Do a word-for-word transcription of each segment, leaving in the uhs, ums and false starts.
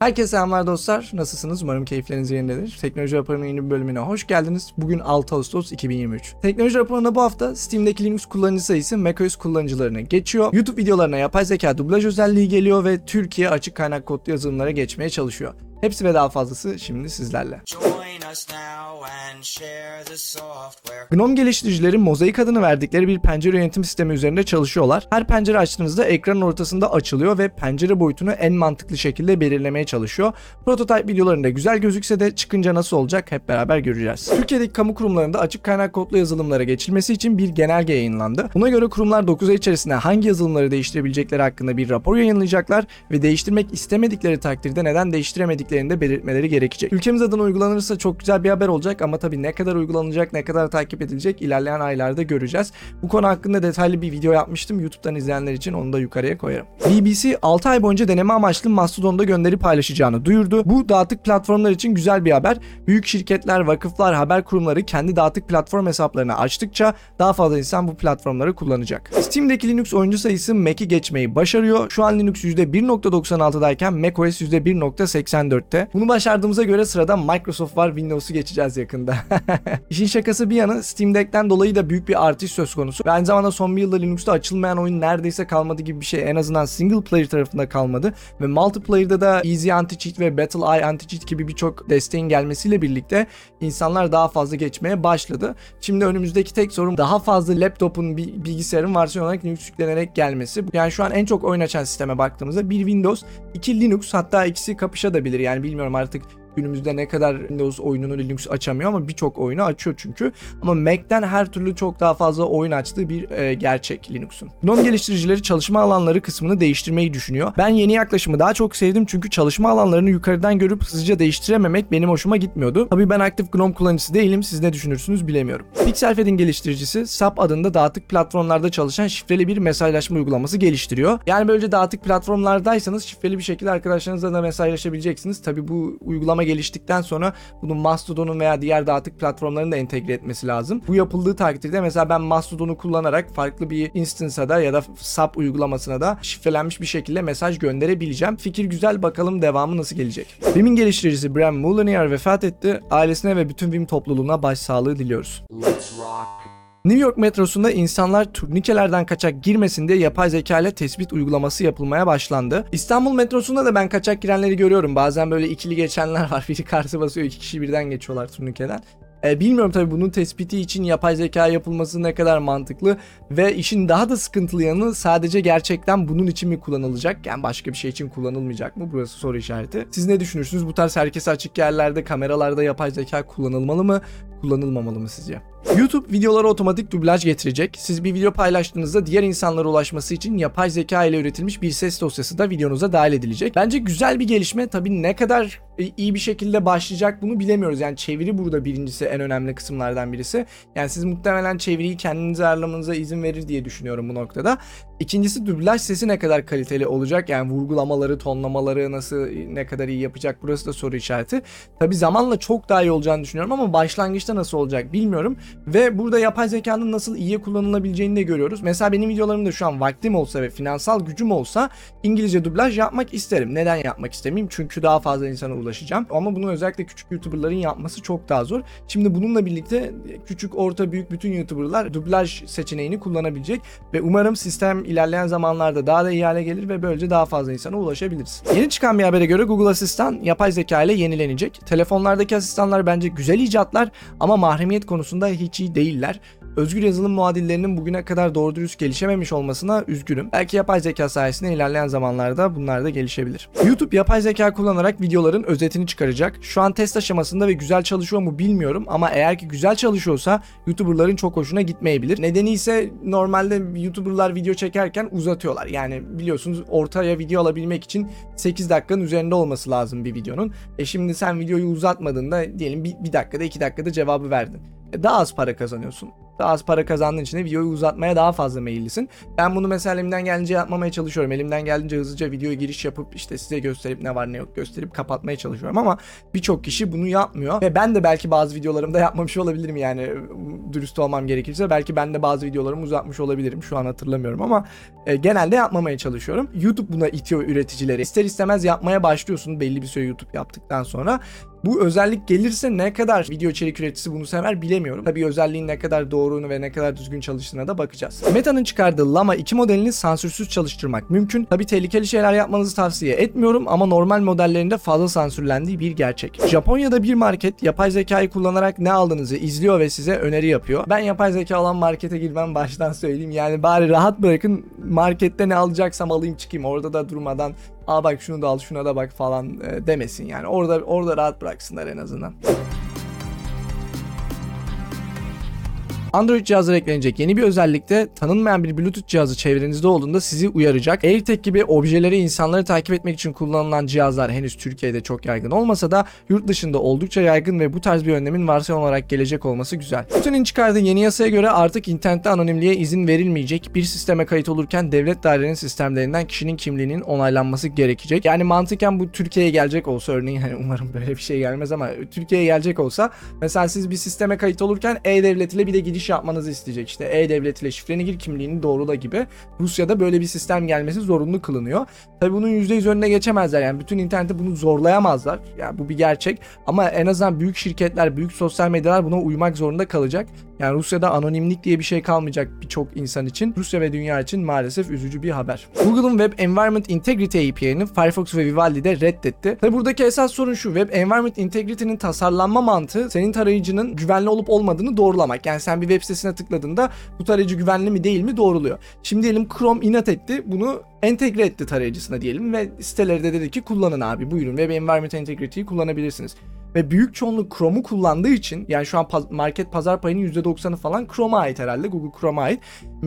Herkese selamlar dostlar. Nasılsınız? Umarım keyifleriniz yerindedir. Teknoloji Raporu'nun yeni bir bölümüne hoş geldiniz. Bugün altı Ağustos iki bin yirmi üç. Teknoloji Raporu'nda bu hafta Steam'deki Linux kullanıcı sayısı macOS kullanıcılarını geçiyor. YouTube videolarına yapay zeka dublaj özelliği geliyor ve Türkiye açık kaynak kodlu yazılımlara geçmeye çalışıyor. Hepsi ve daha fazlası şimdi sizlerle. Gnome geliştiricileri Mozaik adını verdikleri bir pencere yönetim sistemi üzerinde çalışıyorlar. Her pencere açtığınızda ekranın ortasında açılıyor ve pencere boyutunu en mantıklı şekilde belirlemeye çalışıyor. Prototype videolarında güzel gözükse de çıkınca nasıl olacak hep beraber göreceğiz. Türkiye'deki kamu kurumlarında açık kaynak kodlu yazılımlara geçilmesi için bir genelge yayınlandı. Buna göre kurumlar dokuz ay içerisinde hangi yazılımları değiştirebilecekleri hakkında bir rapor yayınlayacaklar ve değiştirmek istemedikleri takdirde neden değiştiremediklerini de belirtmeleri gerekecek. Ülkemiz adına uygulanırsa çok güzel bir haber olacak ama tabii ne kadar uygulanacak, ne kadar takip edilecek ilerleyen aylarda göreceğiz. Bu konu hakkında detaylı bir video yapmıştım. YouTube'dan izleyenler için onu da yukarıya koyarım. B B C altı ay boyunca deneme amaçlı Mastodon'da gönderi paylaşacağını duyurdu. Bu dağıtık platformlar için güzel bir haber. Büyük şirketler, vakıflar, haber kurumları kendi dağıtık platform hesaplarını açtıkça daha fazla insan bu platformları kullanacak. Steam'deki Linux oyuncu sayısı Mac'i geçmeyi başarıyor. Şu an Linux yüzde bir nokta doksan altı'dayken macOS yüzde bir nokta seksen dört'te. Bunu başardığımıza göre sırada Microsoft var, Windows'u geçeceğiz yakında. İşin şakası bir yana Steam Deck'ten dolayı da büyük bir artış söz konusu. Ve aynı zamanda son bir yılda Linux'ta açılmayan oyun neredeyse kalmadı gibi bir şey. En azından single player tarafında kalmadı. Ve multiplayer'da da Easy Anti-Cheat ve Battle Eye Anti-Cheat gibi birçok desteğin gelmesiyle birlikte insanlar daha fazla geçmeye başladı. Şimdi önümüzdeki tek sorun daha fazla laptopun, bilgisayarın versiyon olarak Linux yüklenerek gelmesi. Yani şu an en çok oyun açan sisteme baktığımızda bir Windows, iki Linux, hatta ikisi kapışabilir. Yani bilmiyorum artık günümüzde ne kadar Windows oyununu Linux açamıyor ama birçok oyunu açıyor çünkü. Ama Mac'ten her türlü çok daha fazla oyun açtığı bir e, gerçek Linux'un. Gnome geliştiricileri çalışma alanları kısmını değiştirmeyi düşünüyor. Ben yeni yaklaşımı daha çok sevdim çünkü çalışma alanlarını yukarıdan görüp hızlıca değiştirememek benim hoşuma gitmiyordu. Tabii ben aktif Gnome kullanıcısı değilim. Siz ne düşünürsünüz bilemiyorum. Pixelfed'in geliştiricisi S A P adında dağıtık platformlarda çalışan şifreli bir mesajlaşma uygulaması geliştiriyor. Yani böylece dağıtık platformlardaysanız şifreli bir şekilde arkadaşlarınızla da mesajlaşabileceksiniz. Tabii bu uygulama geliştikten sonra bunun Mastodon'un veya diğer dağıtık platformlarını da entegre etmesi lazım. Bu yapıldığı takdirde mesela ben Mastodon'u kullanarak farklı bir instance'a da ya da S A P uygulamasına da şifrelenmiş bir şekilde mesaj gönderebileceğim. Fikir güzel, bakalım devamı nasıl gelecek. Vim'in geliştiricisi Bram Moolenaar vefat etti. Ailesine ve bütün Vim topluluğuna başsağlığı diliyoruz. New York metrosunda insanlar turnikelerden kaçak girmesin diye yapay zeka ile tespit uygulaması yapılmaya başlandı. İstanbul metrosunda da ben kaçak girenleri görüyorum. Bazen böyle ikili geçenler var. Biri karşı basıyor, iki kişi birden geçiyorlar turnikeden. E, bilmiyorum tabii bunun tespiti için yapay zeka yapılması ne kadar mantıklı ve işin daha da sıkıntılı yanı sadece gerçekten bunun için mi kullanılacak? Yani başka bir şey için kullanılmayacak mı? Burası soru işareti. Siz ne düşünürsünüz? Bu tarz herkese açık yerlerde, kameralarda yapay zeka kullanılmalı mı? Kullanılmamalı mı sizce? YouTube videolara otomatik dublaj getirecek. Siz bir video paylaştığınızda diğer insanlara ulaşması için yapay zeka ile üretilmiş bir ses dosyası da videonuza dahil edilecek. Bence güzel bir gelişme. Tabii ne kadar iyi bir şekilde başlayacak bunu bilemiyoruz. Yani çeviri burada birincisi, en önemli kısımlardan birisi. Yani siz muhtemelen çeviriyi kendinize ayarlamanıza izin verir diye düşünüyorum bu noktada. İkincisi dublaj sesi ne kadar kaliteli olacak? Yani vurgulamaları, tonlamaları nasıl, ne kadar iyi yapacak? Burası da soru işareti. Tabii zamanla çok daha iyi olacağını düşünüyorum ama başlangıçta nasıl olacak bilmiyorum. Ve burada yapay zekanın nasıl iyiye kullanılabileceğini de görüyoruz. Mesela benim videolarımda şu an vaktim olsa ve finansal gücüm olsa İngilizce dublaj yapmak isterim. Neden yapmak istemeyeyim? Çünkü daha fazla insana ulaşacağım. Ama bunu özellikle küçük YouTuber'ların yapması çok daha zor. Şimdi bununla birlikte küçük, orta, büyük bütün YouTuber'lar dublaj seçeneğini kullanabilecek ve umarım sistem ilerleyen zamanlarda daha da iyi hale gelir ve böylece daha fazla insana ulaşabiliriz. Yeni çıkan bir habere göre Google Asistan yapay zeka ile yenilenecek. Telefonlardaki asistanlar bence güzel icatlar ama mahremiyet konusunda hiç hiç iyi değiller. Özgür yazılım muadillerinin bugüne kadar doğru dürüst gelişememiş olmasına üzgünüm. Belki yapay zeka sayesinde ilerleyen zamanlarda bunlar da gelişebilir. YouTube yapay zeka kullanarak videoların özetini çıkaracak. Şu an test aşamasında ve güzel çalışıyor mu bilmiyorum ama eğer ki güzel çalışıyorsa YouTuber'ların çok hoşuna gitmeyebilir. Nedeni ise normalde YouTuber'lar video çekerken uzatıyorlar. Yani biliyorsunuz ortaya video alabilmek için sekiz dakikanın üzerinde olması lazım bir videonun. E şimdi sen videoyu uzatmadığında diyelim bir dakikada iki dakikada cevabı verdin. Daha az para kazanıyorsun. Daha az para kazandığın için de videoyu uzatmaya daha fazla meyillisin. Ben bunu mesela elimden gelince yapmamaya çalışıyorum. Elimden gelince hızlıca videoya giriş yapıp işte size gösterip ne var ne yok gösterip kapatmaya çalışıyorum ama birçok kişi bunu yapmıyor. Ve ben de belki bazı videolarımda yapmamış olabilirim yani, dürüst olmam gerekirse. Belki ben de bazı videolarımı uzatmış olabilirim. Şu an hatırlamıyorum ama e, genelde yapmamaya çalışıyorum. YouTube buna itiyor üreticileri. İster istemez yapmaya başlıyorsun belli bir süre YouTube yaptıktan sonra. Bu özellik gelirse ne kadar video içerik üreticisi bunu sever bilemiyorum. Tabii özelliğin ne kadar doğruunu ve ne kadar düzgün çalıştığına da bakacağız. Meta'nın çıkardığı Llama iki modelini sansürsüz çalıştırmak mümkün. Tabii tehlikeli şeyler yapmanızı tavsiye etmiyorum ama normal modellerinde fazla sansürlendiği bir gerçek. Japonya'da bir market yapay zekayı kullanarak ne aldığınızı izliyor ve size öneri yapıyor. Ben yapay zeka olan markete girmem, baştan söyleyeyim. Yani bari rahat bırakın, markette ne alacaksam alayım çıkayım. Orada da durmadan aa bak şunu da al şuna da bak falan demesin yani. Orada orada rahat bıraksınlar en azından. Android cihazlara eklenecek yeni bir özellikte tanınmayan bir Bluetooth cihazı çevrenizde olduğunda sizi uyaracak. AirTag gibi objeleri insanları takip etmek için kullanılan cihazlar henüz Türkiye'de çok yaygın olmasa da yurt dışında oldukça yaygın ve bu tarz bir önlemin varsayılan olarak gelecek olması güzel. Putin'in çıkardığı yeni yasaya göre artık internette anonimliğe izin verilmeyecek. Bir sisteme kayıt olurken devlet dairenin sistemlerinden kişinin kimliğinin onaylanması gerekecek. Yani mantıken bu Türkiye'ye gelecek olsa örneğin, hani umarım böyle bir şey gelmez ama Türkiye'ye gelecek olsa mesela siz bir sisteme kayıt olurken e-devlet ile bir de giriş yapmanızı isteyecek. İşte e-devlet ile şifreni gir, kimliğini doğrula gibi. Rusya'da böyle bir sistem gelmesi zorunlu kılınıyor. Tabii bunun yüzde yüz önüne geçemezler. Yani bütün interneti bunu zorlayamazlar. Yani bu bir gerçek. Ama en azından büyük şirketler, büyük sosyal medyalar buna uymak zorunda kalacak. Yani Rusya'da anonimlik diye bir şey kalmayacak birçok insan için. Rusya ve dünya için maalesef üzücü bir haber. Google'ın Web Environment Integrity A P I'ni Firefox ve Vivaldi'de reddetti. Tabii buradaki esas sorun şu. Web Environment Integrity'nin tasarlanma mantığı senin tarayıcının güvenli olup olmadığını doğrulamak. Yani sen bir web sitesine tıkladığında bu tarayıcı güvenli mi değil mi doğruluyor. Şimdi diyelim Chrome inat etti, bunu entegre etti tarayıcısına diyelim ve siteleri de dedi ki kullanın abi buyurun Web Environment Integrity'yi kullanabilirsiniz. Ve büyük çoğunluk Chrome'u kullandığı için, yani şu an market pazar payının yüzde doksanı falan Chrome'a ait herhalde, Google Chrome'a ait.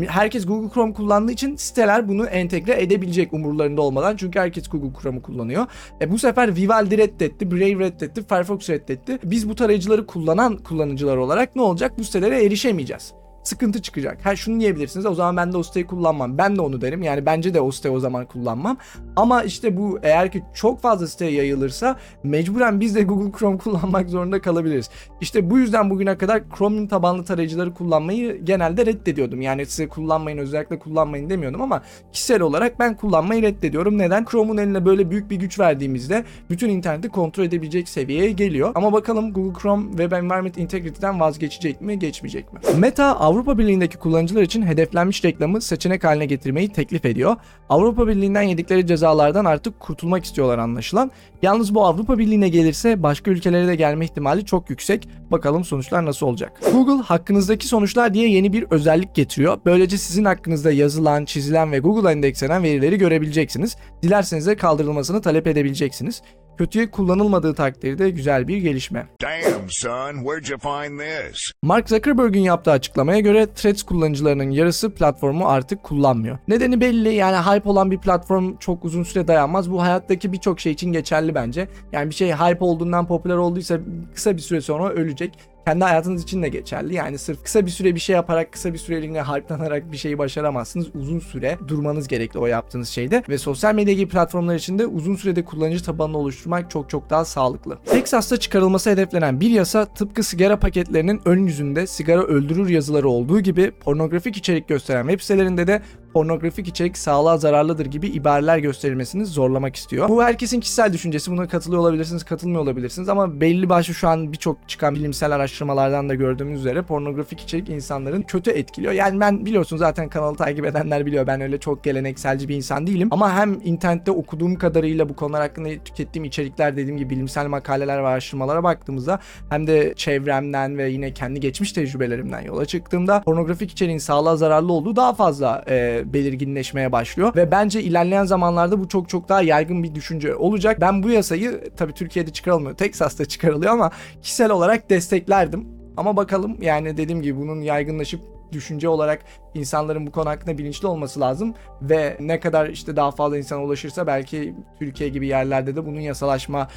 Herkes Google Chrome kullandığı için siteler bunu entegre edebilecek umurlarında olmadan, çünkü herkes Google Chrome'u kullanıyor. E bu sefer Vivaldi reddetti, Brave reddetti, Firefox reddetti. Biz bu tarayıcıları kullanan kullanıcılar olarak ne olacak? Bu sitelere erişemeyeceğiz. Sıkıntı çıkacak. Ha şunu diyebilirsiniz, o zaman ben de o siteyi kullanmam. Ben de onu derim. Yani bence de o siteyi o zaman kullanmam. Ama işte bu eğer ki çok fazla siteye yayılırsa mecburen biz de Google Chrome kullanmak zorunda kalabiliriz. İşte bu yüzden bugüne kadar Chrome'un tabanlı tarayıcıları kullanmayı genelde reddediyordum. Yani size kullanmayın, özellikle kullanmayın demiyordum ama kişisel olarak ben kullanmayı reddediyorum. Neden? Chrome'un eline böyle büyük bir güç verdiğimizde bütün interneti kontrol edebilecek seviyeye geliyor. Ama bakalım Google Chrome Web Environment Integrity'den vazgeçecek mi, geçmeyecek mi? Meta, Avrupa Birliği'ndeki kullanıcılar için hedeflenmiş reklamı seçenek haline getirmeyi teklif ediyor. Avrupa Birliği'nden yedikleri cezalardan artık kurtulmak istiyorlar anlaşılan. Yalnız bu Avrupa Birliği'ne gelirse başka ülkelere de gelme ihtimali çok yüksek. Bakalım sonuçlar nasıl olacak? Google hakkınızdaki sonuçlar diye yeni bir özellik getiriyor. Böylece sizin hakkınızda yazılan, çizilen ve Google'a endekslenen verileri görebileceksiniz. Dilerseniz de kaldırılmasını talep edebileceksiniz. Kötüye kullanılmadığı takdirde güzel bir gelişme. Damn son, where'd you find this? Mark Zuckerberg'in yaptığı açıklamaya göre Threads kullanıcılarının yarısı platformu artık kullanmıyor. Nedeni belli, yani hype olan bir platform çok uzun süre dayanmaz. Bu hayattaki birçok şey için geçerli bence. Yani bir şey hype olduğundan popüler olduysa kısa bir süre sonra ölecek. Kendi hayatınız için de geçerli. Yani sırf kısa bir süre bir şey yaparak, kısa bir süreliğine hype'lanarak bir şeyi başaramazsınız. Uzun süre durmanız gerekli o yaptığınız şeyde. Ve sosyal medya gibi platformlar için de uzun sürede kullanıcı tabanını oluşturmak çok çok daha sağlıklı. Texas'ta çıkarılması hedeflenen bir yasa, tıpkı sigara paketlerinin ön yüzünde sigara öldürür yazıları olduğu gibi pornografik içerik gösteren web sitelerinde de pornografik içerik sağlığa zararlıdır gibi ibareler gösterilmesini zorlamak istiyor. Bu herkesin kişisel düşüncesi. Buna katılıyor olabilirsiniz, katılmıyor olabilirsiniz ama belli başlı şu an birçok çıkan bilimsel araştırmalardan da gördüğümüz üzere pornografik içerik insanların kötü etkiliyor. Yani ben biliyorsunuz zaten kanalı takip edenler biliyor. Ben öyle çok gelenekselci bir insan değilim ama hem internette okuduğum kadarıyla bu konular hakkında tükettiğim içerikler, dediğim gibi bilimsel makaleler ve araştırmalara baktığımızda hem de çevremden ve yine kendi geçmiş tecrübelerimden yola çıktığımda pornografik içeriğin sağlığa zararlı olduğu daha fazla e, belirginleşmeye başlıyor ve bence ilerleyen zamanlarda bu çok çok daha yaygın bir düşünce olacak. Ben bu yasayı, tabii Türkiye'de çıkarılmıyor, Texas'ta çıkarılıyor ama kişisel olarak desteklerdim. Ama bakalım, yani dediğim gibi bunun yaygınlaşıp düşünce olarak insanların bu konu hakkında bilinçli olması lazım ve ne kadar işte daha fazla insana ulaşırsa belki Türkiye gibi yerlerde de bunun yasalaşma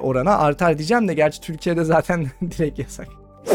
oranı artar diyeceğim de gerçi Türkiye'de zaten direkt yasak.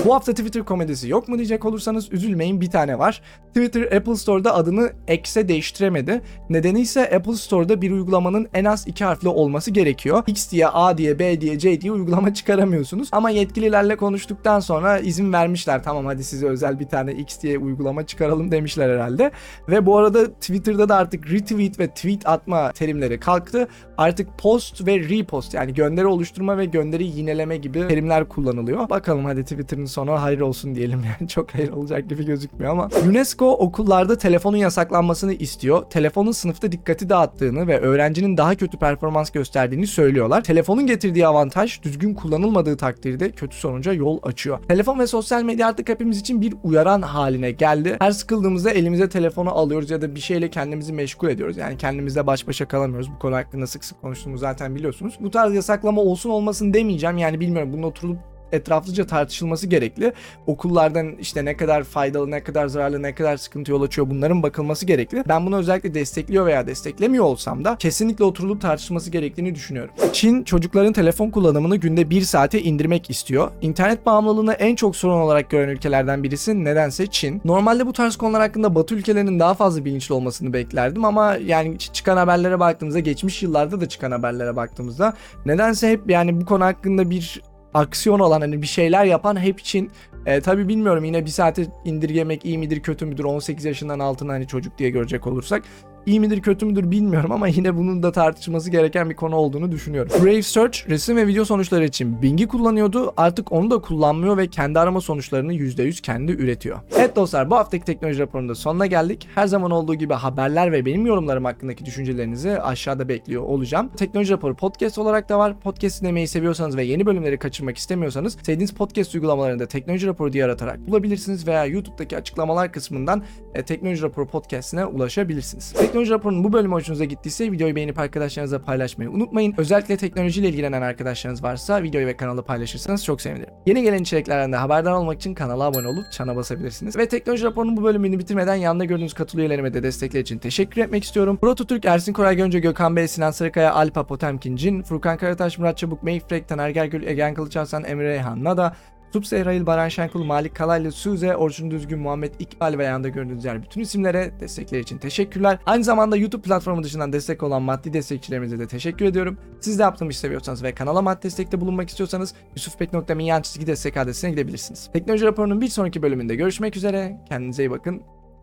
Bu hafta Twitter komedisi yok mu diyecek olursanız üzülmeyin, bir tane var. Twitter Apple Store'da adını X'e değiştiremedi. Nedeni ise Apple Store'da bir uygulamanın en az iki harfli olması gerekiyor. X diye, A diye, B diye, C diye uygulama çıkaramıyorsunuz. Ama yetkililerle konuştuktan sonra izin vermişler. Tamam, hadi size özel bir tane X diye uygulama çıkaralım demişler herhalde. Ve bu arada Twitter'da da artık retweet ve tweet atma terimleri kalktı. Artık post ve repost, yani gönderi oluşturma ve gönderi yineleme gibi terimler kullanılıyor. Bakalım, hadi Twitter'ın sonu hayır olsun diyelim, yani çok hayır olacak gibi gözükmüyor ama. UNESCO okullarda telefonun yasaklanmasını istiyor. Telefonun sınıfta dikkati dağıttığını ve öğrencinin daha kötü performans gösterdiğini söylüyorlar. Telefonun getirdiği avantaj, düzgün kullanılmadığı takdirde kötü sonuca yol açıyor. Telefon ve sosyal medya artık hepimiz için bir uyaran haline geldi. Her sıkıldığımızda elimize telefonu alıyoruz ya da bir şeyle kendimizi meşgul ediyoruz. Yani kendimizle baş başa kalamıyoruz. Bu konu hakkında sık sık konuştuğumu zaten biliyorsunuz. Bu tarz yasaklama olsun olmasın demeyeceğim. Yani bilmiyorum, bunun oturulup etraflıca tartışılması gerekli. Okullardan işte ne kadar faydalı, ne kadar zararlı, ne kadar sıkıntı yol açıyor, bunların bakılması gerekli. Ben bunu özellikle destekliyor veya desteklemiyor olsam da kesinlikle oturulup tartışılması gerektiğini düşünüyorum. Çin çocukların telefon kullanımını günde bir saate indirmek istiyor. İnternet bağımlılığını en çok sorun olarak gören ülkelerden birisi nedense Çin. Normalde bu tarz konular hakkında Batı ülkelerinin daha fazla bilinçli olmasını beklerdim ama yani çıkan haberlere baktığımızda, geçmiş yıllarda da çıkan haberlere baktığımızda nedense hep yani bu konu hakkında bir aksiyon alan, hani bir şeyler yapan hep için. E, tabii bilmiyorum, yine bir saate indirgemek iyi midir kötü müdür, on sekiz yaşından altına hani çocuk diye görecek olursak iyi midir kötü müdür bilmiyorum ama yine bunun da tartışılması gereken bir konu olduğunu düşünüyorum. Brave Search resim ve video sonuçları için Bing'i kullanıyordu, artık onu da kullanmıyor ve kendi arama sonuçlarını yüzde yüz kendi üretiyor. Evet dostlar, bu haftaki teknoloji raporunda sonuna geldik. Her zaman olduğu gibi haberler ve benim yorumlarım hakkındaki düşüncelerinizi aşağıda bekliyor olacağım. Teknoloji Raporu podcast olarak da var. Podcast dinlemeyi seviyorsanız ve yeni bölümleri kaçırmak istemiyorsanız sevdiğiniz podcast uygulamalarında Teknoloji Raporu diye aratarak bulabilirsiniz veya YouTube'daki açıklamalar kısmından e, Teknoloji Raporu podcastine ulaşabilirsiniz. Teknoloji Raporu'nun bu bölümü hoşunuza gittiyse videoyu beğenip arkadaşlarınızla paylaşmayı unutmayın. Özellikle teknolojiyle ilgilenen arkadaşlarınız varsa videoyu ve kanalı paylaşırsanız çok sevinirim. Yeni gelen içeriklerden de haberdar olmak için kanala abone olup çana basabilirsiniz. Ve Teknoloji Raporu'nun bu bölümünü bitirmeden yanında gördüğünüz katıl üyelerime de destekleri için teşekkür etmek istiyorum. Prototürk, Ersin Koray Gönce, Gökhan Bey, Sinan Sarıkaya, Alpa Potemkin Cin, Furkan Karataş, Murat Çabuk, Mayfrek, Taner Gergül, Egen Kılıçarslan, Emre Reyhan, Nada, Subsehrayil, Baran Şenkul, Malik Kalaylı, Suze, Orçun Düzgün, Muhammed İkbal ve yanında gördüğünüz diğer bütün isimlere destekleri için teşekkürler. Aynı zamanda YouTube platformu dışından destek olan maddi destekçilerimize de teşekkür ediyorum. Siz de yaptığımı seviyorsanız ve kanala maddi destekte bulunmak istiyorsanız yusufpek nokta min yan çizgi destek adresine gidebilirsiniz. Teknoloji Raporu'nun bir sonraki bölümünde görüşmek üzere. Kendinize iyi bakın.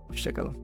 Hoşçakalın.